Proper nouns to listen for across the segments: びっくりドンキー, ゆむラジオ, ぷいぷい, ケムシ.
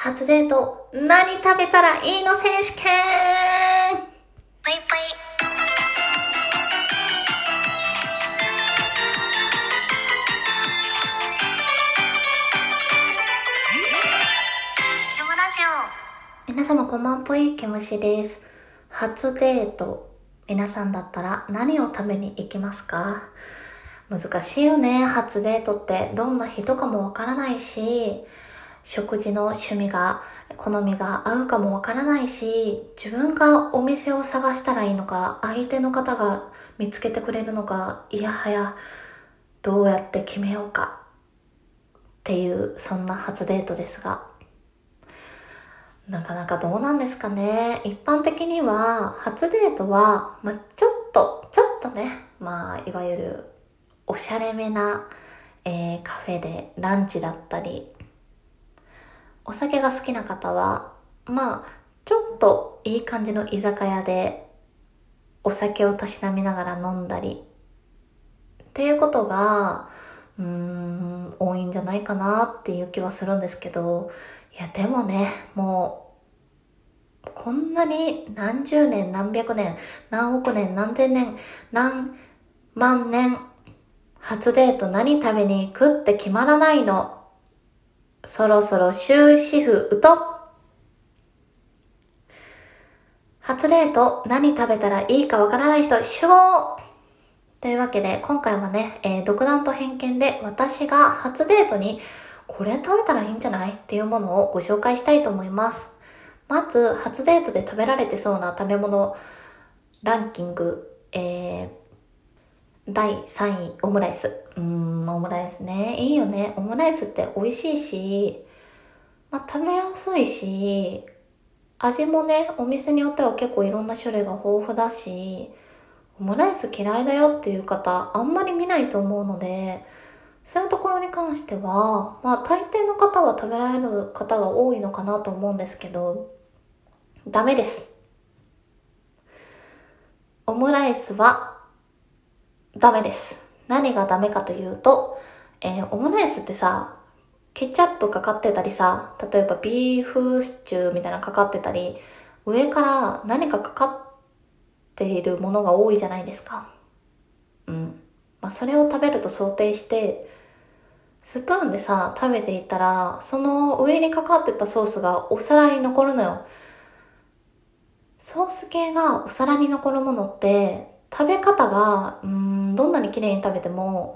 初デート何食べたらいいの選手権。ぷいぷい。ゆむラジオ。皆様こんばんぽい、ケムシです。初デート、皆さんだったら何を食べに行きますか？難しいよね。初デートってどんな人かもわからないし、食事の趣味が好みが合うかもわからないし、自分がお店を探したらいいのか、相手の方が見つけてくれるのか、いやはやどうやって決めようかっていう、そんな初デートですが、なかなかどうなんですかね。一般的には初デートは、いわゆるおしゃれめな、カフェでランチだったり、お酒が好きな方はちょっといい感じの居酒屋でお酒をたしなみながら飲んだりっていうことが多いんじゃないかなっていう気はするんですけど、いやでもね、もうこんなに何十年何百年何億年何千年何万年初デート何食べに行くって決まらないの。そろそろ終止符打とう。初デート何食べたらいいかわからない人集合というわけで、今回はね、独断と偏見で私が初デートにこれ食べたらいいんじゃないっていうものをご紹介したいと思います。まず初デートで食べられてそうな食べ物ランキング、第3位、オムライス。オムライスね。いいよね。オムライスって美味しいし、食べやすいし、味もね、お店によっては結構いろんな種類が豊富だし、オムライス嫌いだよっていう方、あんまり見ないと思うので、そういうところに関しては、大抵の方は食べられる方が多いのかなと思うんですけど、ダメです。オムライスは、ダメです。何がダメかというと、オムライスってさ、ケチャップかかってたりさ、例えばビーフシチューみたいなかかってたり、上から何かかかっているものが多いじゃないですか。それを食べると想定して、スプーンでさ、食べていたら、その上にかかってたソースがお皿に残るのよ。ソース系がお皿に残るものって、食べ方がどんなに綺麗に食べても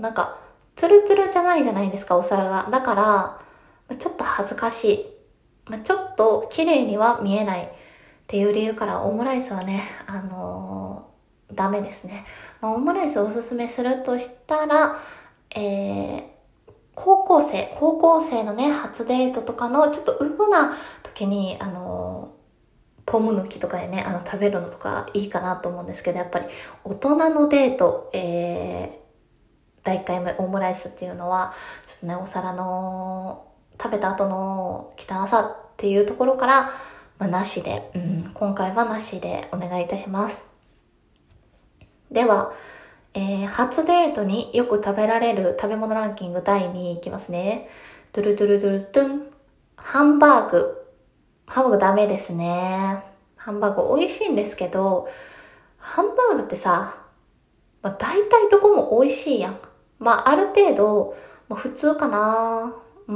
ツルツルじゃないじゃないですか、お皿が。だからちょっと恥ずかしい、ちょっと綺麗には見えないっていう理由から、オムライスはね、ダメですね。オムライスをおすすめするとしたら、高校生のね、初デートとかのちょっとウブな時にポム抜きとかでね、食べるのとかいいかなと思うんですけど、やっぱり大人のデート、第1回目オムライスっていうのは、ちょっとね、お皿の食べた後の汚さっていうところから、なしで、今回はなしでお願いいたします。では、初デートによく食べられる食べ物ランキング第2位いきますね。ドゥルドゥルドゥルドゥン。ハンバーグダメですね。ハンバーグ美味しいんですけど、ハンバーグってさ、大体どこも美味しいやん。ある程度、普通かな、ぐ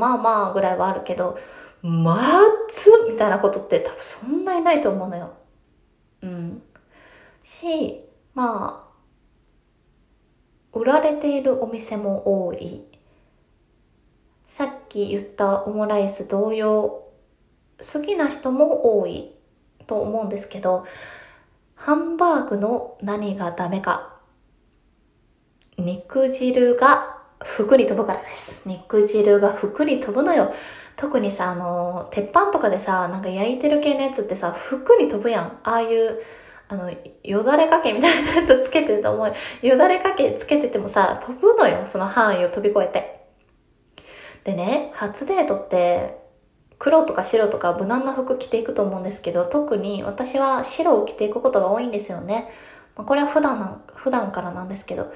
らいはあるけど、みたいなことって多分そんなにないと思うのよ。売られているお店も多い。さっき言ったオムライス同様、好きな人も多いと思うんですけど、ハンバーグの何がダメか。肉汁がふくり飛ぶからです。肉汁がふくり飛ぶのよ。特にさ、鉄板とかでさ、焼いてる系のやつってさ、ふくり飛ぶやん。ああいう、よだれかけみたいなやつつけてると思う。よだれかけつけててもさ、飛ぶのよ。その範囲を飛び越えて。でね、初デートって、黒とか白とか無難な服着ていくと思うんですけど、特に私は白を着ていくことが多いんですよね。これは普段からなんですけど、っ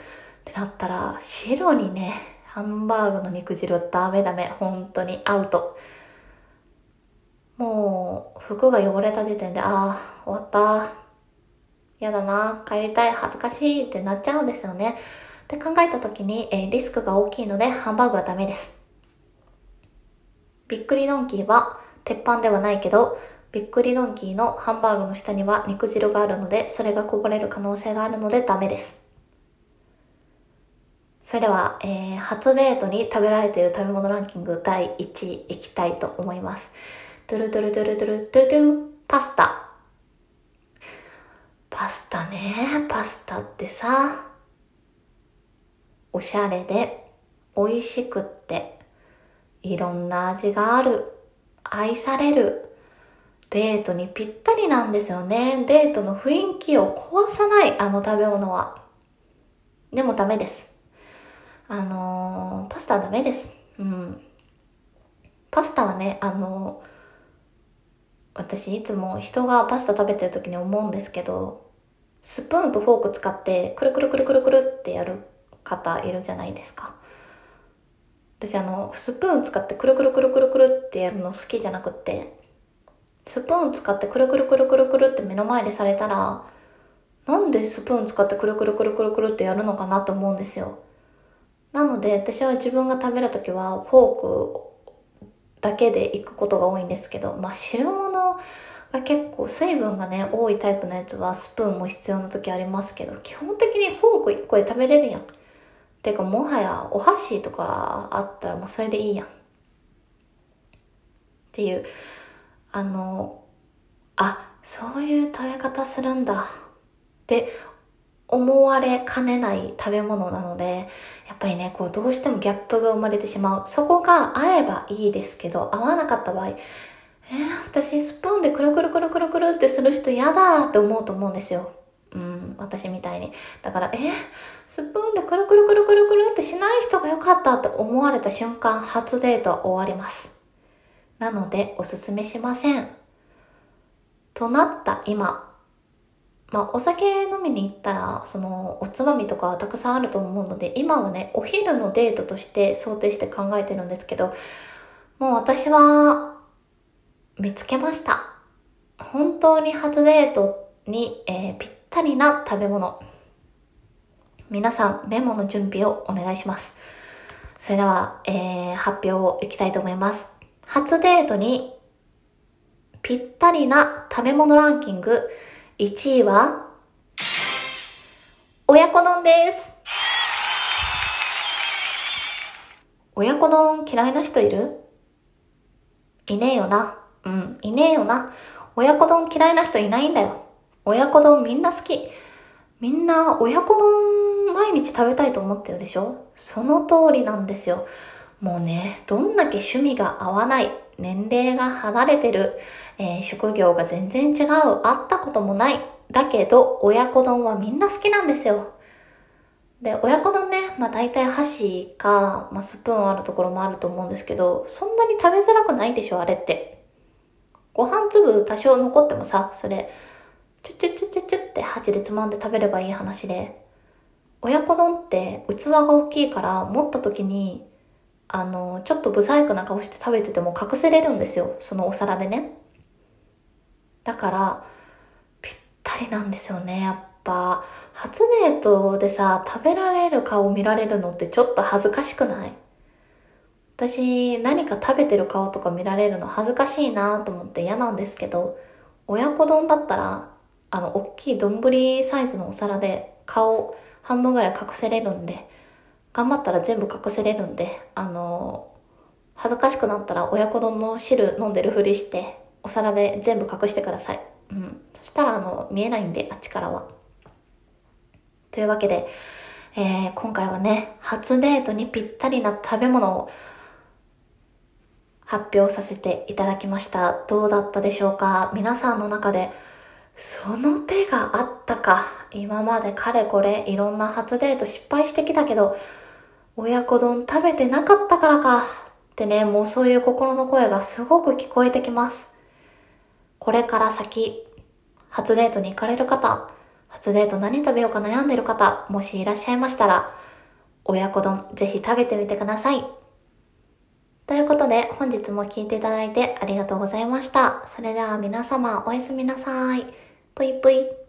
てなったら白にね、ハンバーグの肉汁はダメ、本当にアウト。服が汚れた時点で、ああ、終わった。やだな、帰りたい、恥ずかしいってなっちゃうんですよね。って考えた時に、リスクが大きいのでハンバーグはダメです。びっくりドンキーは鉄板ではないけど、びっくりドンキーのハンバーグの下には肉汁があるので、それがこぼれる可能性があるのでダメです。それでは、初デートに食べられている食べ物ランキング第1位いきたいと思います。トゥルトゥルトゥルトゥルトゥルトゥン、パスタ。パスタね。パスタってさ、おしゃれで美味しくっていろんな味がある、愛される、デートにぴったりなんですよね。デートの雰囲気を壊さない、あの食べ物は。でもダメです。パスタはダメです。うん。パスタはね、私いつも人がパスタ食べてる時に思うんですけど、スプーンとフォーク使ってくるくるくるくるくるってやる方いるじゃないですか。私スプーン使ってくるくるくるくるくるってやるの好きじゃなくって、スプーン使ってくるくるくるくるくるって目の前でされたら、なんでスプーン使ってくるくるくるくるくるってやるのかなと思うんですよ。なので私は自分が食べるときはフォークをだけで行くことが多いんですけど、まあ汁物が結構水分がね多いタイプのやつはスプーンも必要な時ありますけど、基本的にフォーク1個で食べれるやん。てかもはやお箸とかあったらもうそれでいいやんっていう、そういう食べ方するんだって思われかねない食べ物なので、やっぱりね、こうどうしてもギャップが生まれてしまう。そこが合えばいいですけど、合わなかった場合、私スプーンでくるくるくるくるくるってする人やだって思うと思うんですよ。うん、私みたいに。だから、スプーンでくるくるくるくるくるってしない人が良かったって思われた瞬間、初デートは終わります。なので、おすすめしません。となった今、まあお酒飲みに行ったらそのおつまみとかたくさんあると思うので、今はねお昼のデートとして想定して考えてるんですけど、もう私は見つけました。本当に初デートに、ぴったりな食べ物、皆さんメモの準備をお願いします。それでは、発表をいきたいと思います。初デートにぴったりな食べ物ランキング1位は、親子丼です。親子丼嫌いな人いる？いねえよな。うん、いねえよな。親子丼嫌いな人いないんだよ。親子丼みんな好き。みんな親子丼毎日食べたいと思ってるでしょ？その通りなんですよ。もうね、どんだけ趣味が合わない、年齢が離れてる、職業が全然違う、会ったこともない。だけど、親子丼はみんな好きなんですよ。で、親子丼ね、まあ大体箸か、まあスプーンあるところもあると思うんですけど、そんなに食べづらくないでしょ、あれって。ご飯粒多少残ってもさ、それ、チュッチュッチュッチュッチュッって箸でつまんで食べればいい話で、親子丼って器が大きいから持った時に、ちょっと不細工な顔して食べてても隠せれるんですよ、そのお皿でね。だからぴったりなんですよね。やっぱ初デートでさ、食べられる顔見られるのってちょっと恥ずかしくない？私何か食べてる顔とか見られるの恥ずかしいなと思って嫌なんですけど、親子丼だったら大きい丼サイズのお皿で顔半分ぐらい隠せれるんで、頑張ったら全部隠せれるんで、恥ずかしくなったら親子丼の汁飲んでるふりして、お皿で全部隠してください。うん。そしたら見えないんで、あっちからは。というわけで、今回はね、初デートにぴったりな食べ物を発表させていただきました。どうだったでしょうか？皆さんの中で、その手があったか。今までかれこれいろんな初デート失敗してきたけど、親子丼食べてなかったからかってね、もうそういう心の声がすごく聞こえてきます。これから先初デートに行かれる方、初デート何食べようか悩んでる方、もしいらっしゃいましたら、親子丼ぜひ食べてみてください。ということで、本日も聞いていただいてありがとうございました。それでは皆様、おやすみなさい。ぷいぷい。